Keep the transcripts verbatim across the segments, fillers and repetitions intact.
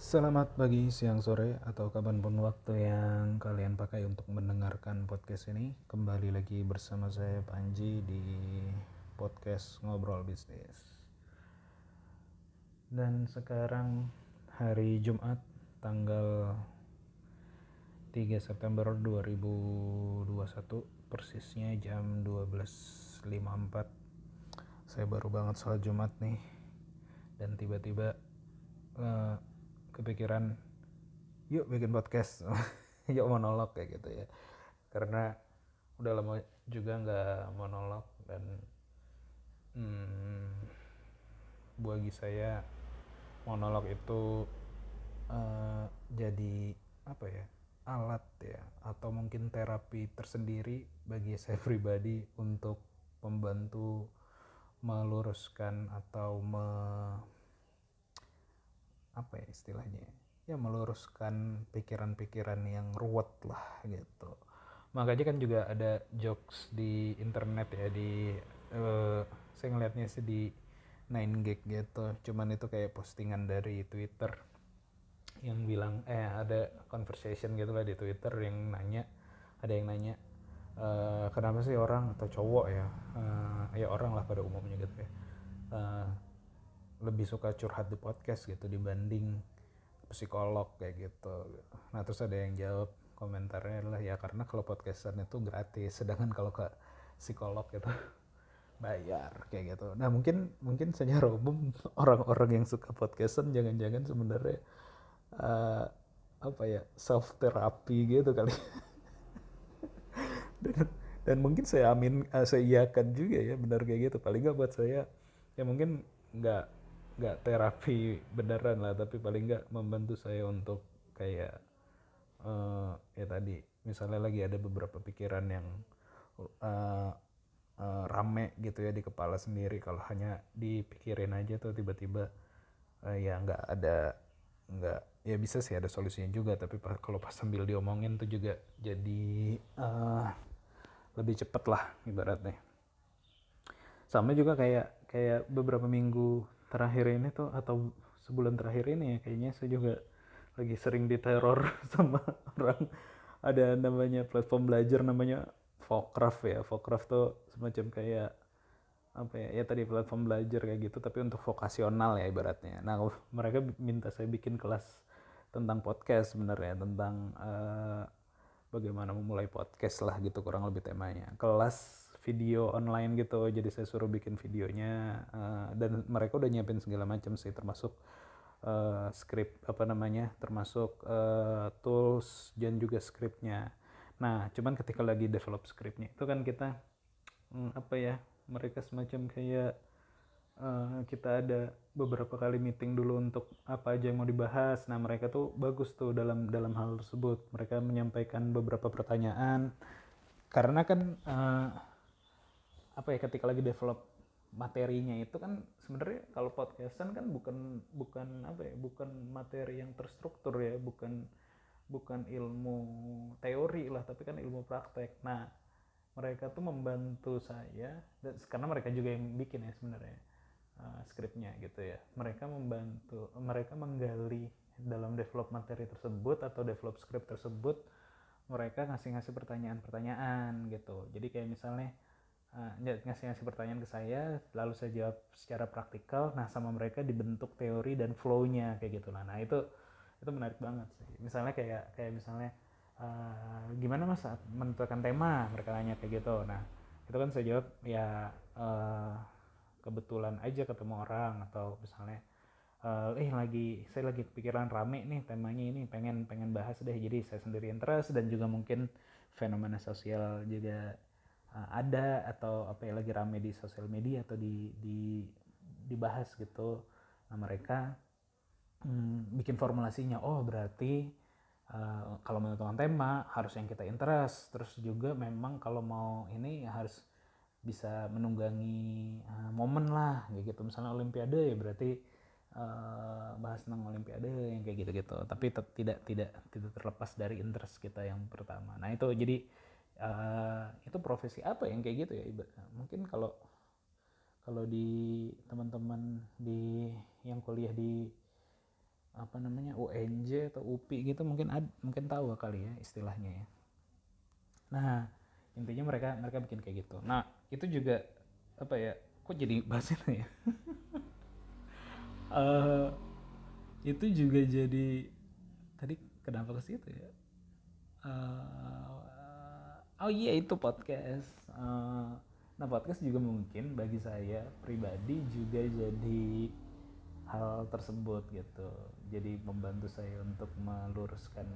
Selamat pagi, siang, sore, atau kapanpun waktu yang kalian pakai untuk mendengarkan podcast ini. Kembali lagi bersama saya Panji di podcast Ngobrol Bisnis. Dan sekarang hari Jumat tanggal tiga September dua ribu dua puluh satu, persisnya jam dua belas lewat lima puluh empat. Saya baru banget sholat Jumat nih, dan tiba-tiba uh, kepikiran yuk bikin podcast yuk monolog kayak gitu ya, karena udah lama juga nggak monolog dan hmm, bagi saya monolog itu uh, jadi apa ya, alat ya, atau mungkin terapi tersendiri bagi saya pribadi untuk membantu meluruskan atau me apa ya istilahnya ya meluruskan pikiran-pikiran yang ruwet lah gitu. Makanya kan juga ada jokes di internet ya, di uh, saya ngelihatnya sih di nine gag gitu, cuman itu kayak postingan dari Twitter yang bilang eh ada conversation gitu lah di Twitter yang nanya, ada yang nanya uh, kenapa sih orang atau cowok ya uh, ya orang lah pada umumnya gitu ya uh, lebih suka curhat di podcast gitu dibanding psikolog kayak gitu. Nah terus ada yang jawab komentarnya adalah ya karena kalau podcastan itu gratis, sedangkan kalau ke psikolog itu bayar kayak gitu. Nah mungkin mungkin secara umum orang-orang yang suka podcastan jangan-jangan sebenarnya uh, apa ya self therapy gitu kali. dan, dan mungkin saya amin uh, saya iakan juga ya benar kayak gitu. Paling nggak buat saya ya mungkin nggak nggak terapi beneran lah, tapi paling nggak membantu saya untuk kayak uh, ya tadi misalnya lagi ada beberapa pikiran yang uh, uh, rame gitu ya di kepala sendiri. Kalau hanya dipikirin aja tuh tiba-tiba uh, ya nggak ada nggak ya bisa sih ada solusinya juga, tapi pas, kalau pas sambil diomongin tuh juga jadi uh, lebih cepet lah ibaratnya. Sama juga kayak kayak beberapa minggu terakhir ini tuh atau sebulan terakhir ini ya kayaknya saya juga lagi sering diteror sama orang, ada namanya platform belajar namanya Vocraft ya. Vocraft tuh semacam kayak apa ya, ya tadi platform belajar kayak gitu tapi untuk vokasional ya ibaratnya. Nah mereka minta saya bikin kelas tentang podcast sebenarnya, tentang uh, bagaimana memulai podcast lah gitu kurang lebih temanya, kelas video online gitu. Jadi saya suruh bikin videonya uh, dan mereka udah nyiapin segala macam sih, termasuk uh, script apa namanya, termasuk uh, tools dan juga scriptnya. Nah cuman ketika lagi develop scriptnya itu kan kita hmm, apa ya mereka semacam kayak uh, kita ada beberapa kali meeting dulu untuk apa aja yang mau dibahas. Nah mereka tuh bagus tuh dalam dalam hal tersebut, mereka menyampaikan beberapa pertanyaan karena kan uh, apa ya ketika lagi develop materinya itu kan sebenarnya kalau podcastan kan bukan bukan apa ya bukan materi yang terstruktur ya, bukan bukan ilmu teori lah tapi kan ilmu praktek. Nah mereka tuh membantu saya dan karena mereka juga yang bikin ya sebenarnya uh, skripnya gitu ya, mereka membantu mereka menggali dalam develop materi tersebut atau develop skrip tersebut, mereka ngasih-ngasih pertanyaan-pertanyaan gitu. Jadi kayak misalnya Uh, ngasih-ngasih pertanyaan ke saya lalu saya jawab secara praktikal. Nah sama mereka dibentuk teori dan flow-nya kayak gitu lah. Nah itu itu menarik banget sih. Misalnya kayak kayak misalnya uh, gimana mas menentukan tema, mereka nanya kayak gitu. Nah itu kan saya jawab ya uh, kebetulan aja ketemu orang, atau misalnya uh, eh lagi saya lagi kepikiran rame nih temanya ini, pengen pengen bahas deh, jadi saya sendiri interest dan juga mungkin fenomena sosial juga ada atau apa ya lagi rame di sosial media atau di di dibahas gitu. Nah, mereka hmm, bikin formulasinya. Oh berarti uh, kalau menentukan tema harus yang kita interest, terus juga memang kalau mau ini ya harus bisa menunggangi uh, momen lah kayak gitu. Misalnya olimpiade ya berarti uh, bahas tentang olimpiade yang kayak gitu-gitu, tapi t- tidak tidak tidak terlepas dari interest kita yang pertama. Nah itu jadi Uh, itu profesi apa yang kayak gitu ya? Mungkin kalau kalau di teman-teman di yang kuliah di apa namanya U N J atau U P I gitu, mungkin ad, mungkin tahu kali ya istilahnya ya. Nah intinya mereka mereka bikin kayak gitu. Nah itu juga apa ya, kok jadi bahas itu ya. uh, itu juga jadi tadi kenapa ke situ ya. Uh, oh iya itu podcast. Uh, nah podcast juga mungkin bagi saya pribadi juga jadi hal tersebut gitu. Jadi membantu saya untuk meluruskan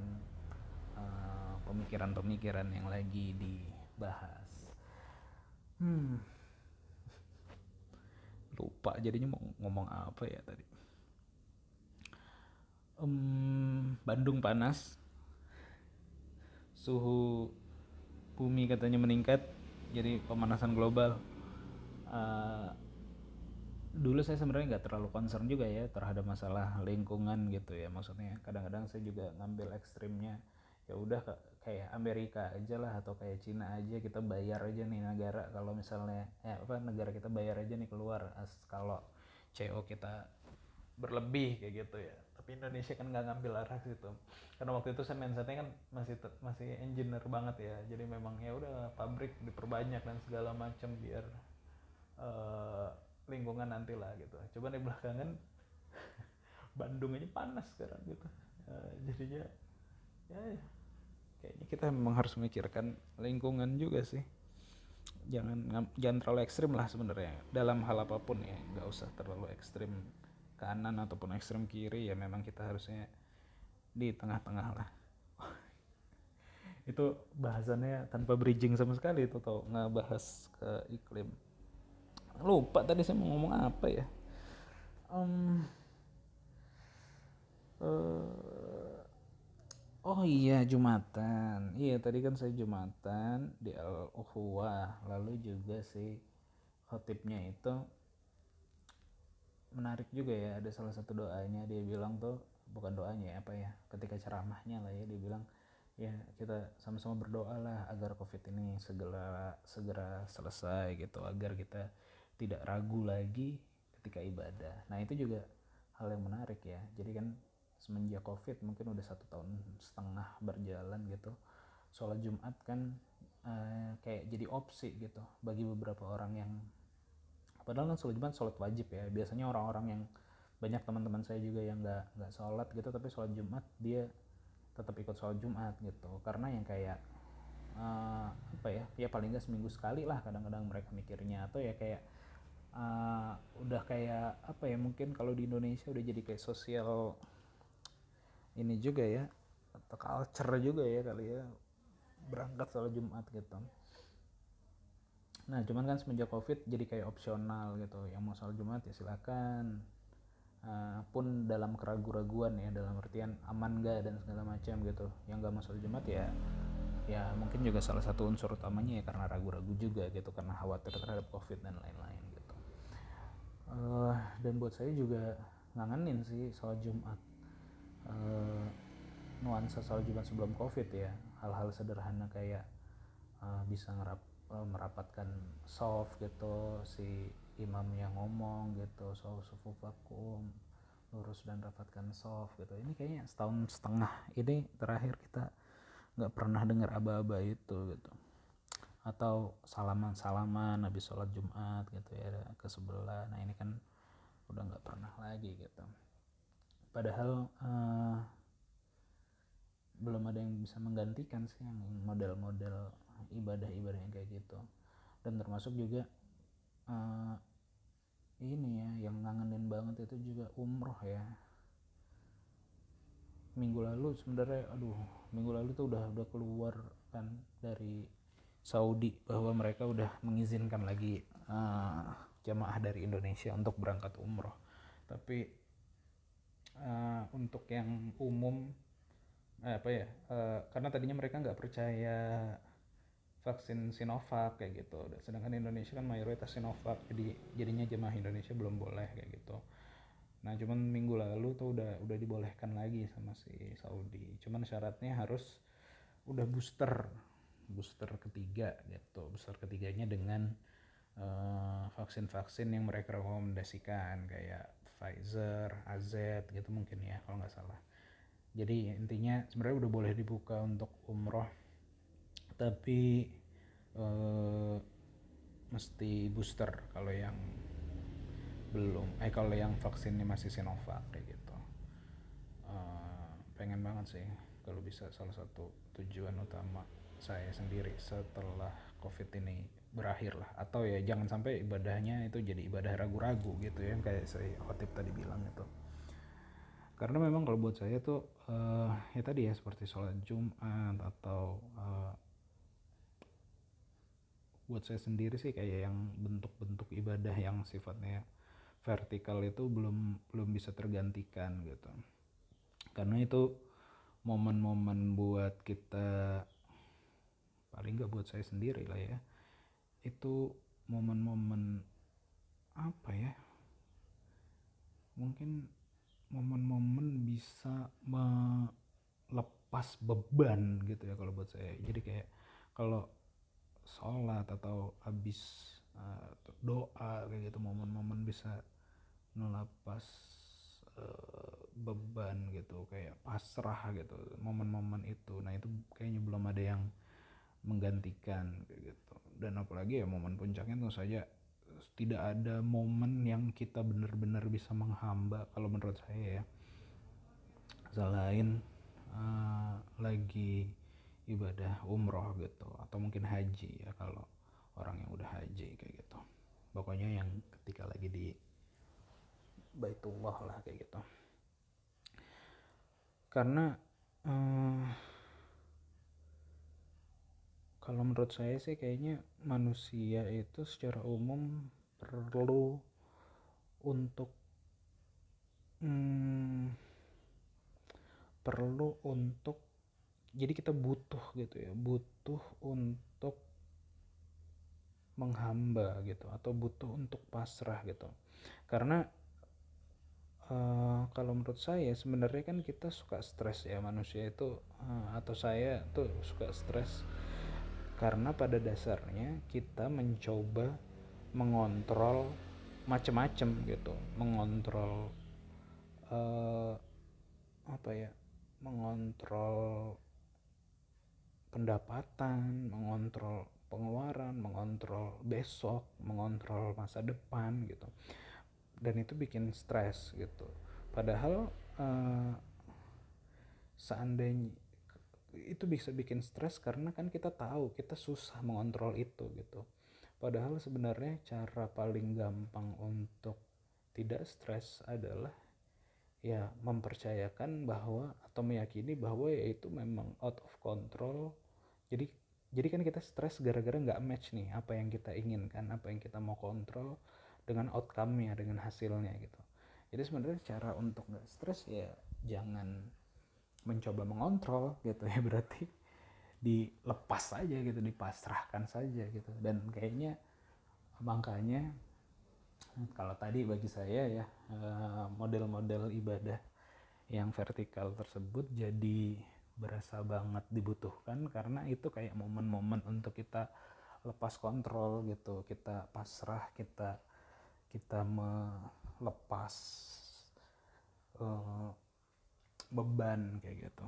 uh, pemikiran-pemikiran yang lagi dibahas. Hmm. Lupa jadinya mau ngomong apa ya tadi. Um, Bandung panas. Suhu bumi katanya meningkat, jadi pemanasan global. Uh, Dulu saya sebenarnya nggak terlalu concern juga ya terhadap masalah lingkungan gitu ya, maksudnya kadang-kadang saya juga ngambil ekstrimnya, ya udah kayak Amerika aja lah atau kayak Cina aja, kita bayar aja nih negara kalau misalnya eh, apa negara kita bayar aja nih keluar as kalau C O kita berlebih kayak gitu ya. Tapi Indonesia kan nggak ngambil arah ke situ karena waktu itu saya mindsetnya kan masih masih engineer banget ya, jadi memang ya udah pabrik diperbanyak dan segala macam biar uh, lingkungan nanti lah gitu. Coba di belakangan Bandung aja panas sekarang gitu. Uh, jadinya ya kayaknya kita memang harus memikirkan lingkungan juga sih. Jangan jangan terlalu ekstrim lah sebenarnya. Dalam hal apapun ya, nggak usah terlalu ekstrim kanan ataupun ekstrim kiri ya. Memang kita harusnya di tengah-tengah lah. Itu bahasannya tanpa bridging sama sekali itu tau, ngebahas ke iklim. Lupa tadi saya mau ngomong apa ya. Um, uh, oh iya Jumatan. Iya tadi kan saya Jumatan di Al-Ukhwah. Lalu juga si khotibnya itu menarik juga ya. Ada salah satu doanya dia bilang tuh, bukan doanya ya, apa ya, ketika ceramahnya lah ya, dia bilang ya kita sama-sama berdoa lah agar COVID ini segera segera selesai gitu, agar kita tidak ragu lagi ketika ibadah. Nah itu juga hal yang menarik ya. Jadi kan semenjak COVID mungkin udah satu tahun setengah berjalan gitu, sholat Jumat kan eh, kayak jadi opsi gitu bagi beberapa orang yang, padahal kan sholat Jumat sholat wajib ya. Biasanya orang-orang yang, banyak teman-teman saya juga yang nggak nggak sholat gitu, tapi sholat Jumat dia tetap ikut sholat Jumat gitu. Karena yang kayak uh, apa ya, ya paling nggak seminggu sekali lah kadang-kadang mereka mikirnya, atau ya kayak uh, udah kayak apa ya, mungkin kalau di Indonesia udah jadi kayak sosial ini juga ya, atau culture juga ya kali ya, berangkat sholat Jumat gitu. Nah cuman kan semenjak COVID jadi kayak opsional gitu, yang mau sholat Jumat ya silakan. Uh, pun dalam keraguan-raguan ya, dalam artian aman gak dan segala macam gitu. Yang gak masuk Jumat ya, ya mungkin juga salah satu unsur utamanya ya karena ragu-ragu juga gitu, karena khawatir terhadap COVID dan lain-lain gitu. Uh, dan buat saya juga ngangenin sih soal Jumat, uh, nuansa soal Jumat sebelum COVID ya, hal-hal sederhana kayak uh, bisa ngerap, uh, merapatkan soft gitu, si imam yang ngomong gitu, soft sufu vakum, lurus dan rapatkan soft gitu. Ini kayaknya setahun setengah ini terakhir kita nggak pernah dengar aba-aba itu gitu, atau salaman-salaman habis sholat Jumat gitu ya ke sebelah. Nah ini kan udah nggak pernah lagi gitu. Padahal uh, belum ada yang bisa menggantikan sih yang model-model ibadah-ibadah yang kayak gitu. Dan termasuk juga Uh, ini ya yang ngangenin banget itu juga umroh ya. Minggu lalu sebenarnya aduh minggu lalu tuh udah udah keluar kan dari Saudi bahwa mereka udah mengizinkan lagi uh, jamaah dari Indonesia untuk berangkat umroh. Tapi uh, untuk yang umum eh, apa ya uh, karena tadinya mereka nggak percaya vaksin Sinovac kayak gitu, sedangkan Indonesia kan mayoritas Sinovac, jadi jadinya jemaah Indonesia belum boleh kayak gitu. Nah cuman minggu lalu tuh udah udah dibolehkan lagi sama si Saudi, cuman syaratnya harus udah booster booster ketiga gitu. Booster ketiganya dengan uh, vaksin-vaksin yang mereka rekomendasikan kayak Pfizer, A Z gitu mungkin ya kalau nggak salah. Jadi intinya sebenarnya udah boleh dibuka untuk umroh, tapi eh, mesti booster kalau yang belum, eh kalau yang vaksinnya masih Sinovac kayak gitu. Eh, pengen banget sih kalau bisa, salah satu tujuan utama saya sendiri setelah COVID ini berakhir lah, atau ya jangan sampai ibadahnya itu jadi ibadah ragu-ragu gitu ya, kayak saya khotib tadi bilang itu. Karena memang kalau buat saya tuh uh, ya tadi ya seperti sholat Jumat atau uh, buat saya sendiri sih kayak yang bentuk-bentuk ibadah yang sifatnya vertikal itu belum belum bisa tergantikan gitu. Karena itu momen-momen buat kita, paling nggak buat saya sendiri lah ya, itu momen-momen apa ya, mungkin momen-momen bisa melepas beban gitu ya kalau buat saya. Jadi kayak kalau sholat atau habis uh, doa kayak gitu, momen-momen bisa melepas uh, beban gitu, kayak pasrah gitu, momen-momen itu. Nah itu kayaknya belum ada yang menggantikan kayak gitu. Dan apalagi ya momen puncaknya tentu saja tidak ada momen yang kita benar-benar bisa menghamba kalau menurut saya ya, selain uh, lagi ibadah umroh gitu, atau mungkin haji ya kalau orang yang udah haji kayak gitu. Pokoknya yang ketika lagi di Baitullah lah kayak gitu. Karena uh, kalau menurut saya sih kayaknya manusia itu secara umum perlu untuk hmm, perlu untuk jadi kita butuh gitu ya, butuh untuk menghamba gitu, atau butuh untuk pasrah gitu. Karena Uh, kalau menurut saya sebenarnya kan kita suka stres ya, manusia itu uh, atau saya tuh suka stres karena pada dasarnya kita mencoba mengontrol macam-macam gitu, mengontrol uh, apa ya, mengontrol pendapatan, mengontrol pengeluaran, mengontrol besok, mengontrol masa depan gitu. Dan itu bikin stres gitu. Padahal uh, seandainya itu bisa bikin stres karena kan kita tahu kita susah mengontrol itu gitu. Padahal sebenarnya cara paling gampang untuk tidak stres adalah ya mempercayakan bahwa, atau meyakini bahwa ya itu memang out of control. Jadi jadi kan kita stres gara-gara nggak match nih apa yang kita inginkan, apa yang kita mau kontrol dengan outcome-nya, dengan hasilnya gitu. Jadi sebenarnya cara untuk nggak stres ya jangan mencoba mengontrol gitu ya, berarti dilepas aja gitu, dipasrahkan saja gitu. Dan kayaknya makanya kalau tadi bagi saya ya model-model ibadah yang vertikal tersebut jadi berasa banget dibutuhkan, karena itu kayak momen-momen untuk kita lepas kontrol gitu, kita pasrah, kita kita melepas uh, beban kayak gitu.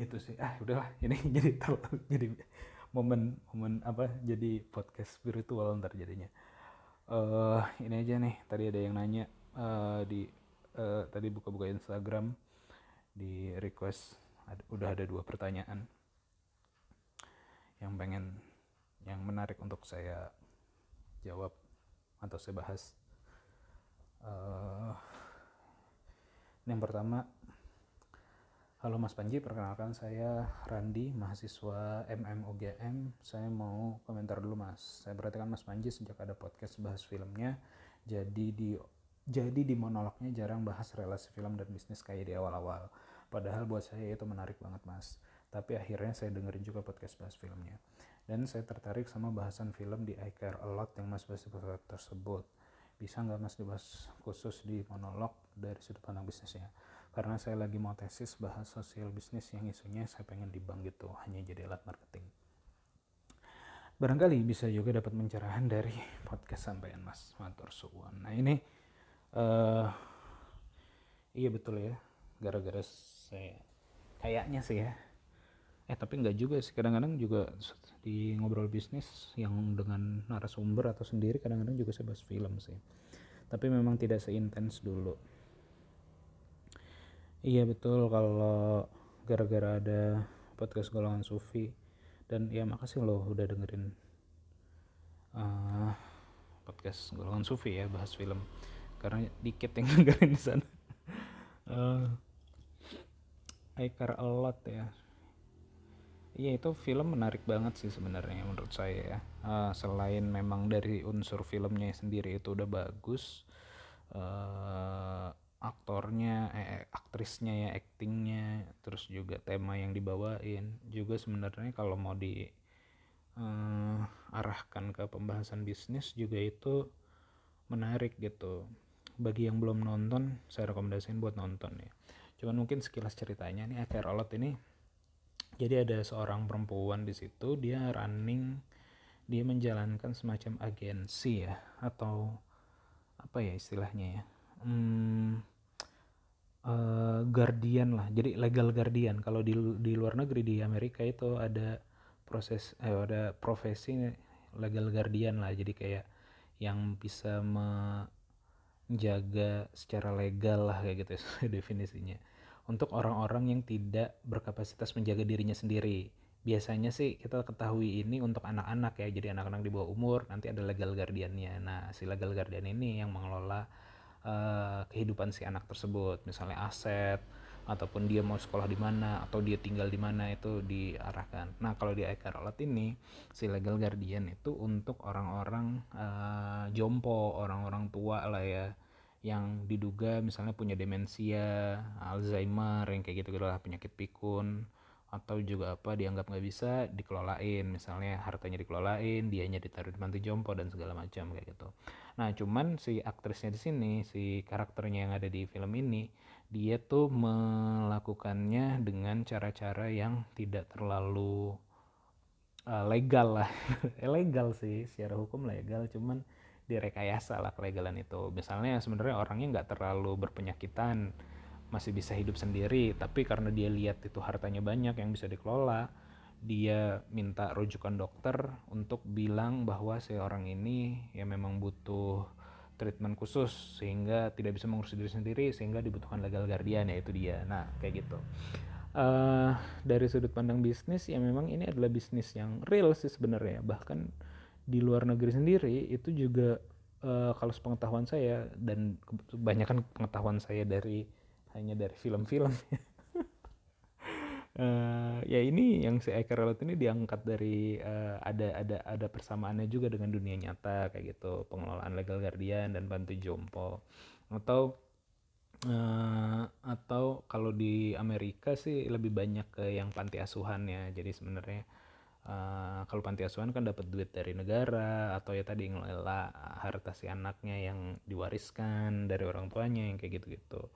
Itu sih, ah udahlah, ini jadi terlalu jadi momen momen apa jadi podcast spiritual ntar jadinya. Uh, ini aja nih, tadi ada yang nanya uh, di uh, tadi buka-buka Instagram di request ada, udah ada dua pertanyaan yang pengen yang menarik untuk saya jawab atau saya bahas. Uh, yang pertama, halo Mas Panji, perkenalkan saya Randi, mahasiswa M M U G M. Saya mau komentar dulu Mas. Saya perhatikan Mas Panji sejak ada podcast bahas filmnya, jadi di jadi di monolognya jarang bahas relasi film dan bisnis kayak di awal-awal. Padahal buat saya itu menarik banget Mas. Tapi akhirnya saya dengerin juga podcast bahas filmnya. Dan saya tertarik sama bahasan film di I Care A Lot yang Mas bahas tersebut. Bisa nggak Mas dibahas khusus di monolog dari sudut pandang bisnisnya? Karena saya lagi mau tesis bahas sosial bisnis yang isunya saya pengen dibang gitu, hanya jadi alat marketing. barangkali bisa juga dapat pencerahan dari podcast sampaian Mas Matur Suwon. Nah ini uh, iya betul ya, gara-gara saya kayaknya sih ya, eh tapi nggak juga sih, kadang-kadang juga di Ngobrol Bisnis yang dengan narasumber atau sendiri kadang-kadang juga saya bahas film sih, tapi memang tidak seintens dulu. Iya betul, kalau gara-gara ada podcast Golongan Sufi, dan ya makasih loh udah dengerin uh, podcast Golongan Sufi ya, bahas film, karena dikit yang dengerin di sana. uh, I Care A Lot ya. Iya itu film menarik banget sih sebenarnya menurut saya ya. Uh, selain memang dari unsur filmnya sendiri itu udah bagus, uh, aktornya, eh, aktrisnya ya, actingnya, terus juga tema yang dibawain juga sebenarnya kalau mau di eh, arahkan ke pembahasan bisnis juga itu menarik gitu. Bagi yang belum nonton saya rekomendasiin buat nonton ya. Cuman mungkin sekilas ceritanya nih, I Care A Lot ini, jadi ada seorang perempuan di situ, dia running, dia menjalankan semacam agensi ya, atau apa ya istilahnya ya, hmm, Uh, guardian lah, jadi legal guardian. Kalau di di luar negeri di Amerika itu ada proses, eh, ada profesi legal guardian lah, jadi kayak yang bisa menjaga secara legal lah kayak gitu definisinya, untuk orang-orang yang tidak berkapasitas menjaga dirinya sendiri. Biasanya sih kita ketahui ini untuk anak-anak ya, jadi anak-anak di bawah umur nanti ada legal guardiannya. Nah si legal guardian ini yang mengelola Uh, kehidupan si anak tersebut, misalnya aset ataupun dia mau sekolah di mana atau dia tinggal di mana, itu diarahkan. Nah kalau di I Care A Lot ini si legal guardian itu untuk orang-orang uh, jompo, orang-orang tua lah ya, yang diduga misalnya punya demensia, Alzheimer, yang kayak gitu-gitu lah, penyakit pikun, atau juga apa dianggap nggak bisa dikelolain, misalnya hartanya dikelolain, dianya ditaruh di panti jompo dan segala macam kayak gitu. Nah cuman si aktrisnya di sini, si karakternya yang ada di film ini, dia tuh melakukannya dengan cara-cara yang tidak terlalu uh, legal lah, legal sih secara hukum legal, cuman direkayasa lah kelegalan itu. Misalnya sebenarnya orangnya nggak terlalu berpenyakitan, masih bisa hidup sendiri, tapi karena dia lihat itu hartanya banyak yang bisa dikelola, dia minta rujukan dokter untuk bilang bahwa si orang ini ya memang butuh treatment khusus sehingga tidak bisa mengurus diri sendiri, sehingga dibutuhkan legal guardian, yaitu dia. Nah kayak gitu. Uh, dari sudut pandang bisnis ya memang ini adalah bisnis yang real sih sebenarnya. Bahkan di luar negeri sendiri itu juga uh, kalau sepengetahuan saya, dan kebanyakan pengetahuan saya dari hanya dari film-film uh, ya ini yang si I Care A Lot ini diangkat dari uh, ada ada ada persamaannya juga dengan dunia nyata kayak gitu, pengelolaan legal guardian dan bantu jompo. Atau uh, atau kalau di Amerika sih lebih banyak ke yang panti asuhan ya. Jadi sebenarnya uh, kalau panti asuhan kan dapat duit dari negara, atau ya tadi ngelola harta si anaknya yang diwariskan dari orang tuanya, yang kayak gitu-gitu.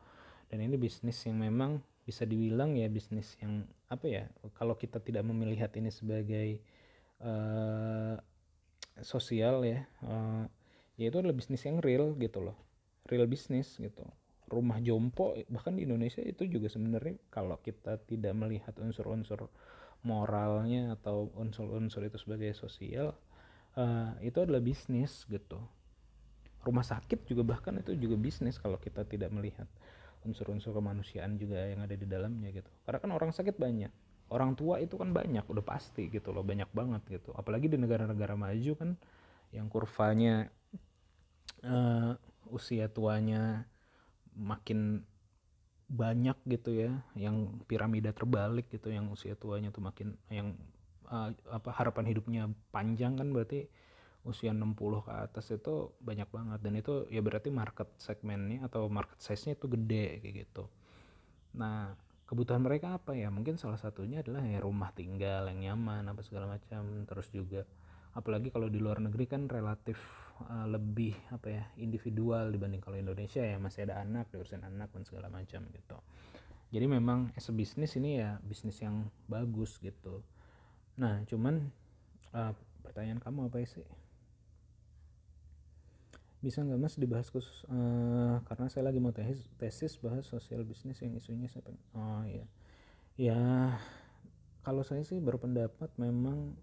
Dan ini bisnis yang memang bisa dibilang ya bisnis yang apa ya, kalau kita tidak melihat ini sebagai uh, sosial ya, uh, ya itu adalah bisnis yang real gitu loh, real bisnis gitu. Rumah jompo bahkan di Indonesia itu juga sebenarnya kalau kita tidak melihat unsur-unsur moralnya atau unsur-unsur itu sebagai sosial, uh, itu adalah bisnis gitu. Rumah sakit juga bahkan itu juga bisnis kalau kita tidak melihat unsur-unsur kemanusiaan juga yang ada di dalamnya gitu. Karena kan orang sakit banyak, orang tua itu kan banyak, udah pasti gitu loh, banyak banget gitu. Apalagi di negara-negara maju kan, yang kurvanya uh, usia tuanya makin banyak gitu ya, yang piramida terbalik gitu, yang usia tuanya tuh makin, yang uh, apa harapan hidupnya panjang kan, berarti usia enam puluh ke atas itu banyak banget, dan itu ya berarti market segmennya atau market size-nya itu gede kayak gitu. Nah kebutuhan mereka apa ya, mungkin salah satunya adalah ya rumah tinggal yang nyaman apa segala macam. Terus juga apalagi kalau di luar negeri kan relatif uh, lebih apa ya individual dibanding kalau Indonesia ya, masih ada anak, diurusin anak dan segala macam gitu. Jadi memang as a business ini ya bisnis yang bagus gitu. Nah cuman uh, Pertanyaan kamu apa sih? Bisa nggak mas dibahas khusus, uh, karena saya lagi mau tesis, tesis bahas sosial bisnis yang isunya saya pengen. Oh iya, ya kalau saya sih berpendapat memang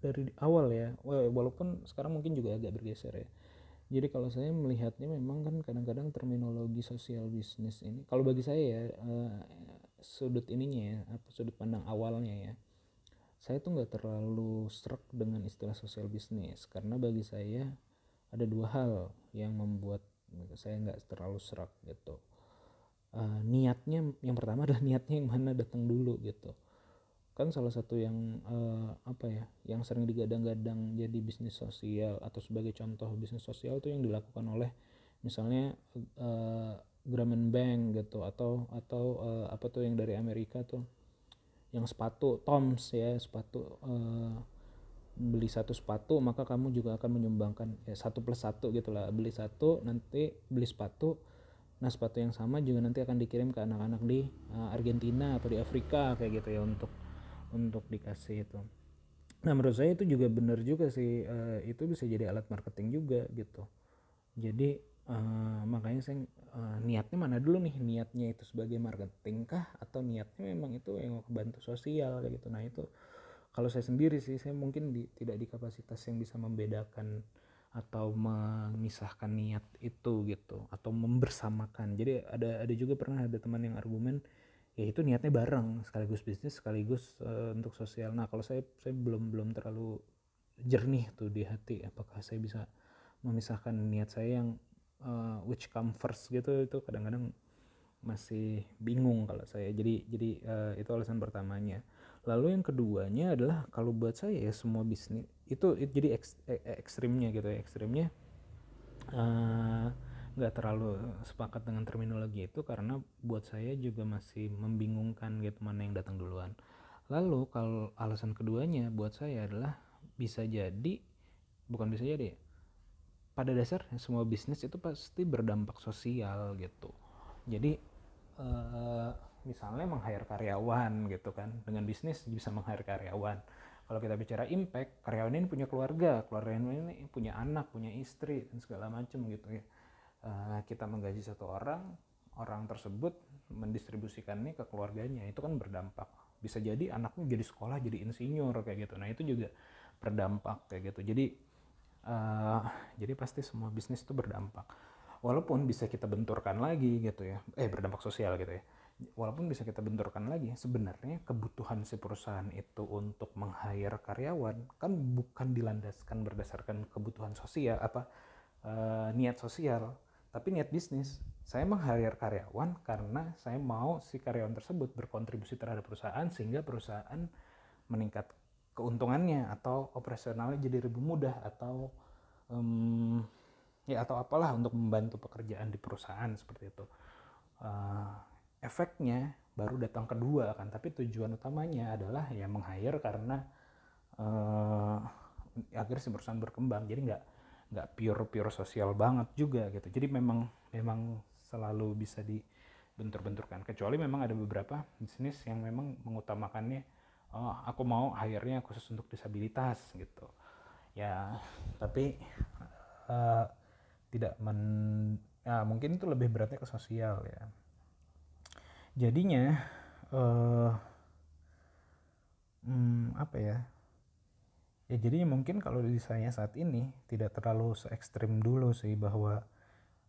dari awal ya, walaupun sekarang mungkin juga agak bergeser ya. Jadi kalau saya melihatnya memang kan kadang-kadang terminologi sosial bisnis ini, kalau bagi saya ya uh, sudut ininya ya, sudut pandang awalnya ya, saya tuh nggak terlalu struck dengan istilah sosial bisnis karena bagi saya ada dua hal yang membuat saya nggak terlalu serak gitu. Uh, niatnya yang pertama adalah niatnya yang mana datang dulu gitu. Kan salah satu yang uh, apa ya, yang sering digadang-gadang jadi bisnis sosial atau sebagai contoh bisnis sosial itu yang dilakukan oleh misalnya uh, Grameen Bank gitu atau atau uh, apa tuh yang dari Amerika tuh yang sepatu Tom's ya, sepatu uh, beli satu sepatu maka kamu juga akan menyumbangkan ya, satu plus satu gitulah, beli satu nanti beli sepatu, nah sepatu yang sama juga nanti akan dikirim ke anak-anak di uh, Argentina atau di Afrika kayak gitu ya untuk untuk dikasih itu. Nah menurut saya itu juga benar juga sih, uh, itu bisa jadi alat marketing juga gitu. Jadi uh, makanya saya uh, niatnya mana dulu nih, niatnya itu sebagai marketing kah atau niatnya memang itu yang membantu sosial kayak gitu. Nah itu kalau saya sendiri sih, saya mungkin di, tidak di kapasitas yang bisa membedakan atau memisahkan niat itu gitu, atau membersamakan. Jadi ada ada juga pernah ada teman yang argumen, ya itu niatnya bareng, sekaligus bisnis, sekaligus uh, untuk sosial. Nah kalau saya saya belum belum terlalu jernih tuh di hati, apakah saya bisa memisahkan niat saya yang uh, which come first gitu, itu kadang-kadang masih bingung kalau saya. Jadi jadi uh, itu alasan pertamanya. Lalu yang keduanya adalah kalau buat saya ya semua bisnis itu, itu jadi ek, ek, ekstrimnya gitu ya, ekstrimnya nggak uh, terlalu sepakat dengan terminologi itu karena buat saya juga masih membingungkan gitu mana yang datang duluan. Lalu kalau alasan keduanya buat saya adalah bisa jadi bukan bisa jadi ya, pada dasarnya semua bisnis itu pasti berdampak sosial gitu. Jadi uh, misalnya meng-hire karyawan gitu kan, dengan bisnis bisa meng-hire karyawan. Kalau kita bicara impact, karyawan ini punya keluarga, keluarga ini punya anak, punya istri dan segala macam gitu ya. Uh, kita menggaji satu orang, orang tersebut mendistribusikannya ke keluarganya, itu kan berdampak. Bisa jadi anaknya jadi sekolah, jadi insinyur kayak gitu. Nah itu juga berdampak kayak gitu. Jadi uh, jadi pasti semua bisnis itu berdampak. Walaupun bisa kita benturkan lagi gitu ya, eh berdampak sosial gitu ya. Walaupun bisa kita benturkan lagi, sebenarnya kebutuhan si perusahaan itu untuk meng-hire karyawan kan bukan dilandaskan berdasarkan kebutuhan sosial apa e, niat sosial, tapi niat bisnis. Saya meng-hire karyawan karena saya mau si karyawan tersebut berkontribusi terhadap perusahaan sehingga perusahaan meningkat keuntungannya atau operasionalnya jadi lebih mudah atau um, ya atau apalah untuk membantu pekerjaan di perusahaan seperti itu. Uh, efeknya baru datang kedua kan, tapi tujuan utamanya adalah ya meng-hire karena uh, akhirnya si perusahaan berkembang. Jadi nggak nggak pure pure sosial banget juga gitu. Jadi memang memang selalu bisa dibentur-benturkan. Kecuali memang ada beberapa bisnis yang memang mengutamakannya, oh, aku mau hire-nya khusus untuk disabilitas gitu. Ya tapi uh, tidak men, nah mungkin itu lebih beratnya ke sosial ya. Jadinya uh, hmm, apa ya? Ya jadinya mungkin kalau di saya saat ini tidak terlalu se ekstrim dulu sih bahwa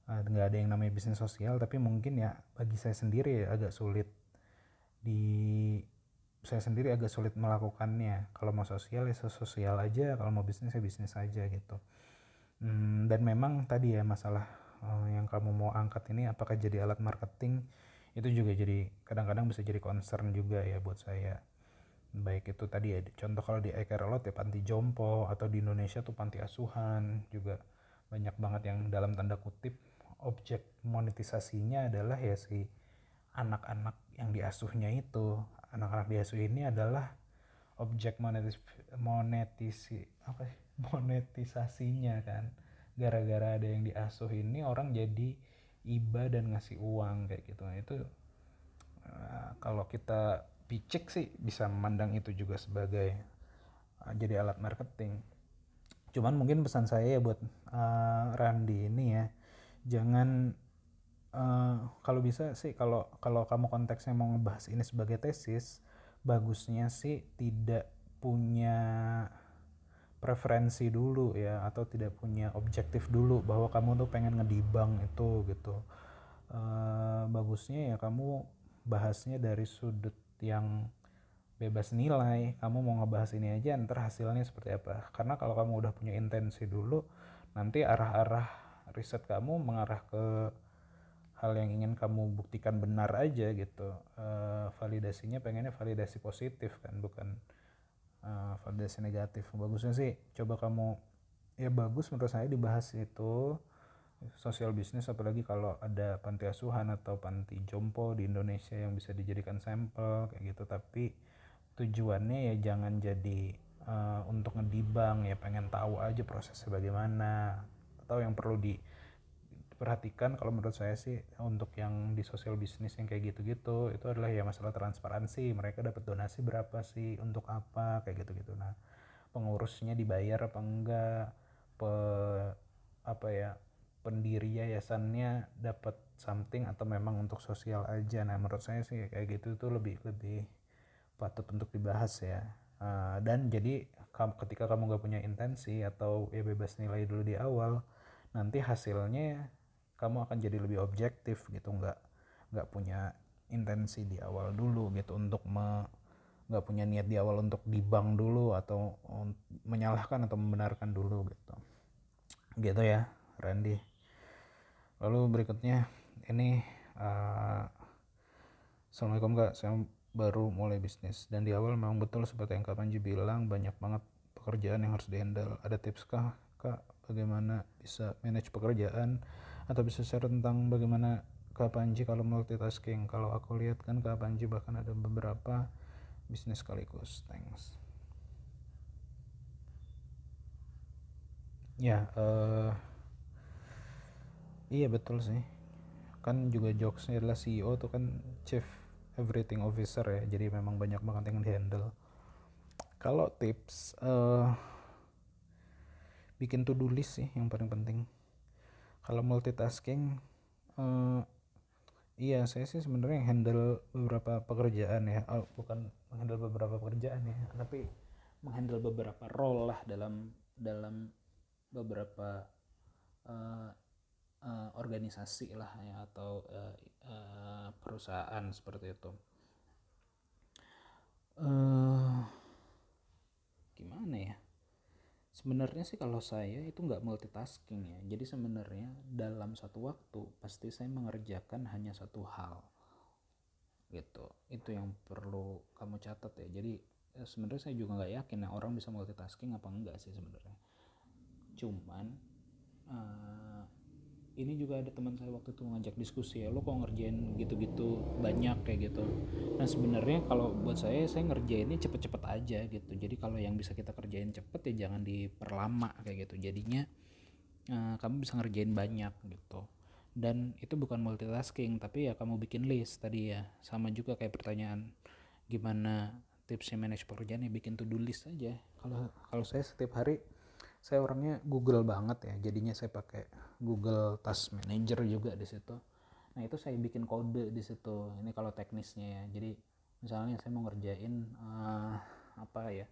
nggak uh, ada yang namanya bisnis sosial, tapi mungkin ya bagi saya sendiri ya, agak sulit di saya sendiri agak sulit melakukannya. Kalau mau sosial ya sosial aja, kalau mau bisnis ya bisnis aja gitu. Hmm, dan memang tadi ya masalah uh, yang kamu mau angkat ini apakah jadi alat marketing, itu juga jadi kadang-kadang bisa jadi concern juga ya buat saya. Baik itu tadi ya contoh kalau di I Care A Lot ya panti jompo, atau di Indonesia tuh panti asuhan juga banyak banget yang dalam tanda kutip objek monetisasinya adalah ya si anak-anak yang diasuhnya itu. Anak-anak diasuh ini adalah objek monetis monetisi apa sih? monetisasinya kan, gara-gara ada yang diasuh ini orang jadi iba dan ngasih uang kayak gitu. Nah, itu uh, kalau kita picik sih bisa memandang itu juga sebagai uh, jadi alat marketing. Cuman mungkin pesan saya ya buat uh, Randi ini ya, jangan uh, kalau bisa sih kalau kalau kamu konteksnya mau ngebahas ini sebagai tesis, bagusnya sih tidak punya preferensi dulu ya, atau tidak punya objektif dulu bahwa kamu tuh pengen ngedibang itu gitu. Uh, bagusnya ya kamu bahasnya dari sudut yang bebas nilai, kamu mau ngebahas ini aja ntar hasilnya seperti apa. Karena kalau kamu udah punya intensi dulu, nanti arah-arah riset kamu mengarah ke hal yang ingin kamu buktikan benar aja gitu. Uh, validasinya pengennya validasi positif kan, bukan uh, validasi negatif. Bagusnya sih coba kamu, ya bagus menurut saya dibahas itu sosial bisnis, apalagi kalau ada panti asuhan atau panti jompo di Indonesia yang bisa dijadikan sampel kayak gitu. Tapi tujuannya ya jangan jadi uh, untuk ngedibang ya, pengen tahu aja prosesnya bagaimana. Atau yang perlu diperhatikan kalau menurut saya sih untuk yang di sosial bisnis yang kayak gitu-gitu itu adalah ya masalah transparansi, mereka dapat donasi berapa sih, untuk apa, kayak gitu-gitu. Nah, pengurusnya dibayar apa enggak, pe, apa ya pendiri yayasannya dapat something atau memang untuk sosial aja. Nah, menurut saya sih kayak gitu tuh lebih lebih patut untuk dibahas ya. Uh, dan jadi kam, ketika kamu gak punya intensi atau ya bebas nilai dulu di awal, nanti hasilnya kamu akan jadi lebih objektif gitu, nggak nggak punya intensi di awal dulu gitu, untuk me, nggak punya niat di awal untuk dibang dulu atau um, menyalahkan atau membenarkan dulu gitu, gitu ya Randi. Lalu berikutnya ini uh, Assalamualaikum Kak, saya baru mulai bisnis dan di awal memang betul seperti yang Kak Panji bilang, banyak banget pekerjaan yang harus dihandle. Ada tips kah Kak bagaimana bisa manage pekerjaan, atau bisa share tentang bagaimana Kak Panji kalau multitasking? Kalau aku lihat kan Kak Panji bahkan ada beberapa bisnis sekaligus. Thanks. Ya uh, iya betul sih, kan juga jokesnya adalah C E O tuh kan chief everything officer ya, jadi memang banyak banget yang dihandle. Kalau tips, uh, bikin to do list sih yang paling penting. Kalau multitasking, uh, iya saya sih sebenarnya handle beberapa pekerjaan ya, oh, bukan menghandle beberapa pekerjaan ya, tapi menghandle beberapa role lah dalam dalam beberapa uh, Uh, organisasi lah ya, atau uh, uh, perusahaan seperti itu. Uh, gimana ya? Sebenarnya sih kalau saya itu nggak multitasking ya. Jadi sebenarnya dalam satu waktu pasti saya mengerjakan hanya satu hal. Gitu. Itu yang perlu kamu catat ya. Jadi sebenarnya saya juga nggak yakin ya, orang bisa multitasking apa enggak sih sebenarnya. Cuman uh, ini juga ada teman saya waktu itu ngajak diskusi ya, lo kok ngerjain gitu-gitu banyak kayak gitu. Nah sebenarnya kalau buat saya, saya ngerjainnya cepet-cepet aja gitu. Jadi kalau yang bisa kita kerjain cepet ya jangan diperlama kayak gitu. Jadinya uh, kamu bisa ngerjain banyak gitu. Dan itu bukan multitasking, tapi ya kamu bikin list tadi ya. Sama juga kayak pertanyaan gimana tipsnya manage pekerjaan ya, bikin to do list aja. Kalau kalau saya setiap hari, saya orangnya Google banget ya, jadinya saya pakai Google Task Manager juga di situ. Nah itu saya bikin kode di situ. Ini kalau teknisnya ya. Jadi misalnya saya mau ngerjain uh, apa ya,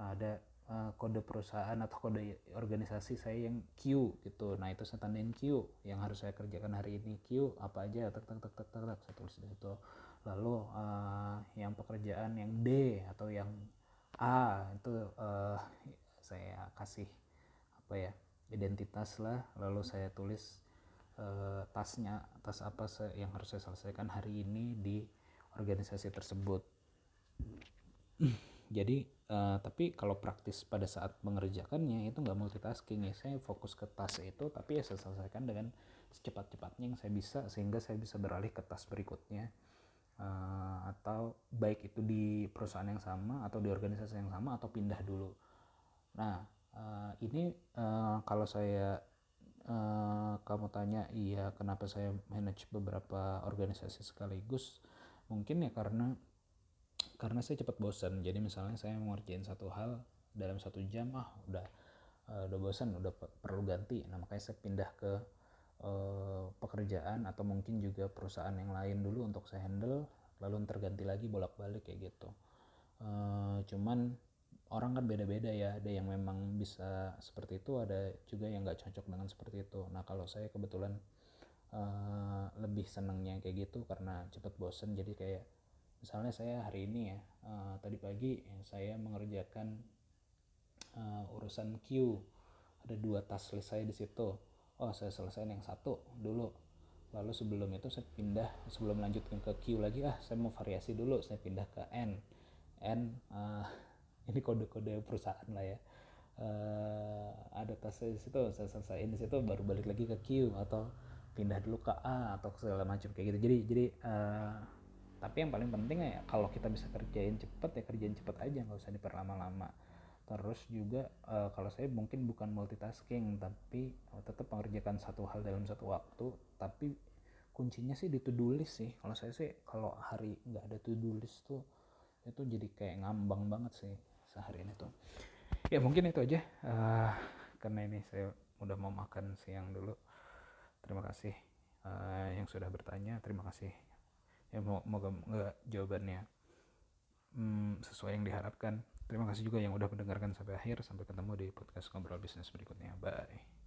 ada uh, kode perusahaan atau kode organisasi saya yang Q gitu. Nah itu saya tandain Q, yang harus saya kerjakan hari ini Q apa aja, tak tak tak tak tak, tak. Saya tulis di situ. Lalu uh, yang pekerjaan yang D atau yang A itu uh, saya kasih apa ya, identitas lah, lalu saya tulis eh, tasnya, tas apa yang harus saya selesaikan hari ini di organisasi tersebut. Jadi eh, tapi kalau praktis pada saat mengerjakannya itu nggak multitasking ya, saya fokus ke tas itu, tapi ya saya selesaikan dengan secepat-cepatnya yang saya bisa, sehingga saya bisa beralih ke tas berikutnya. Eh, atau baik itu di perusahaan yang sama atau di organisasi yang sama, atau pindah dulu. Nah uh, ini uh, kalau saya uh, kamu tanya iya kenapa saya manage beberapa organisasi sekaligus, mungkin ya karena karena saya cepat bosan. Jadi misalnya saya mau ngerjain satu hal dalam satu jam, ah udah uh, udah bosan, udah pe- perlu ganti. Nah makanya saya pindah ke uh, pekerjaan atau mungkin juga perusahaan yang lain dulu untuk saya handle, lalu terganti lagi bolak-balik kayak gitu. Uh, cuman orang kan beda-beda ya, ada yang memang bisa seperti itu, ada juga yang nggak cocok dengan seperti itu. Nah kalau saya kebetulan uh, lebih senangnya kayak gitu karena cepat bosan. Jadi kayak misalnya saya hari ini ya, uh, tadi pagi saya mengerjakan uh, urusan queue. Ada dua task list saya di situ. Oh, saya selesaiin yang satu dulu. Lalu sebelum itu saya pindah, sebelum lanjutkan ke queue lagi, ah saya mau variasi dulu, saya pindah ke N. N, uh, ini kode-kode perusahaan lah ya. Uh, ada task di situ, saya selesaiin di situ, baru balik lagi ke queue atau pindah dulu ke A atau segala macam kayak gitu. Jadi, jadi uh, tapi yang paling penting ya kalau kita bisa kerjain cepet ya kerjain cepet aja, nggak usah diperlama-lama. Terus juga uh, kalau saya mungkin bukan multitasking, tapi uh, tetap mengerjakan satu hal dalam satu waktu. Tapi kuncinya sih di to-do list sih. Kalau saya sih kalau hari nggak ada to-do list tuh itu jadi kayak ngambang banget sih seharian itu. Ya mungkin itu aja uh, karena ini saya udah mau makan siang dulu. Terima kasih uh, yang sudah bertanya. Terima kasih. Ya moga enggak jawabannya hmm, sesuai yang diharapkan. Terima kasih juga yang udah mendengarkan sampai akhir. Sampai ketemu di podcast Ngobrol Bisnis berikutnya. Bye.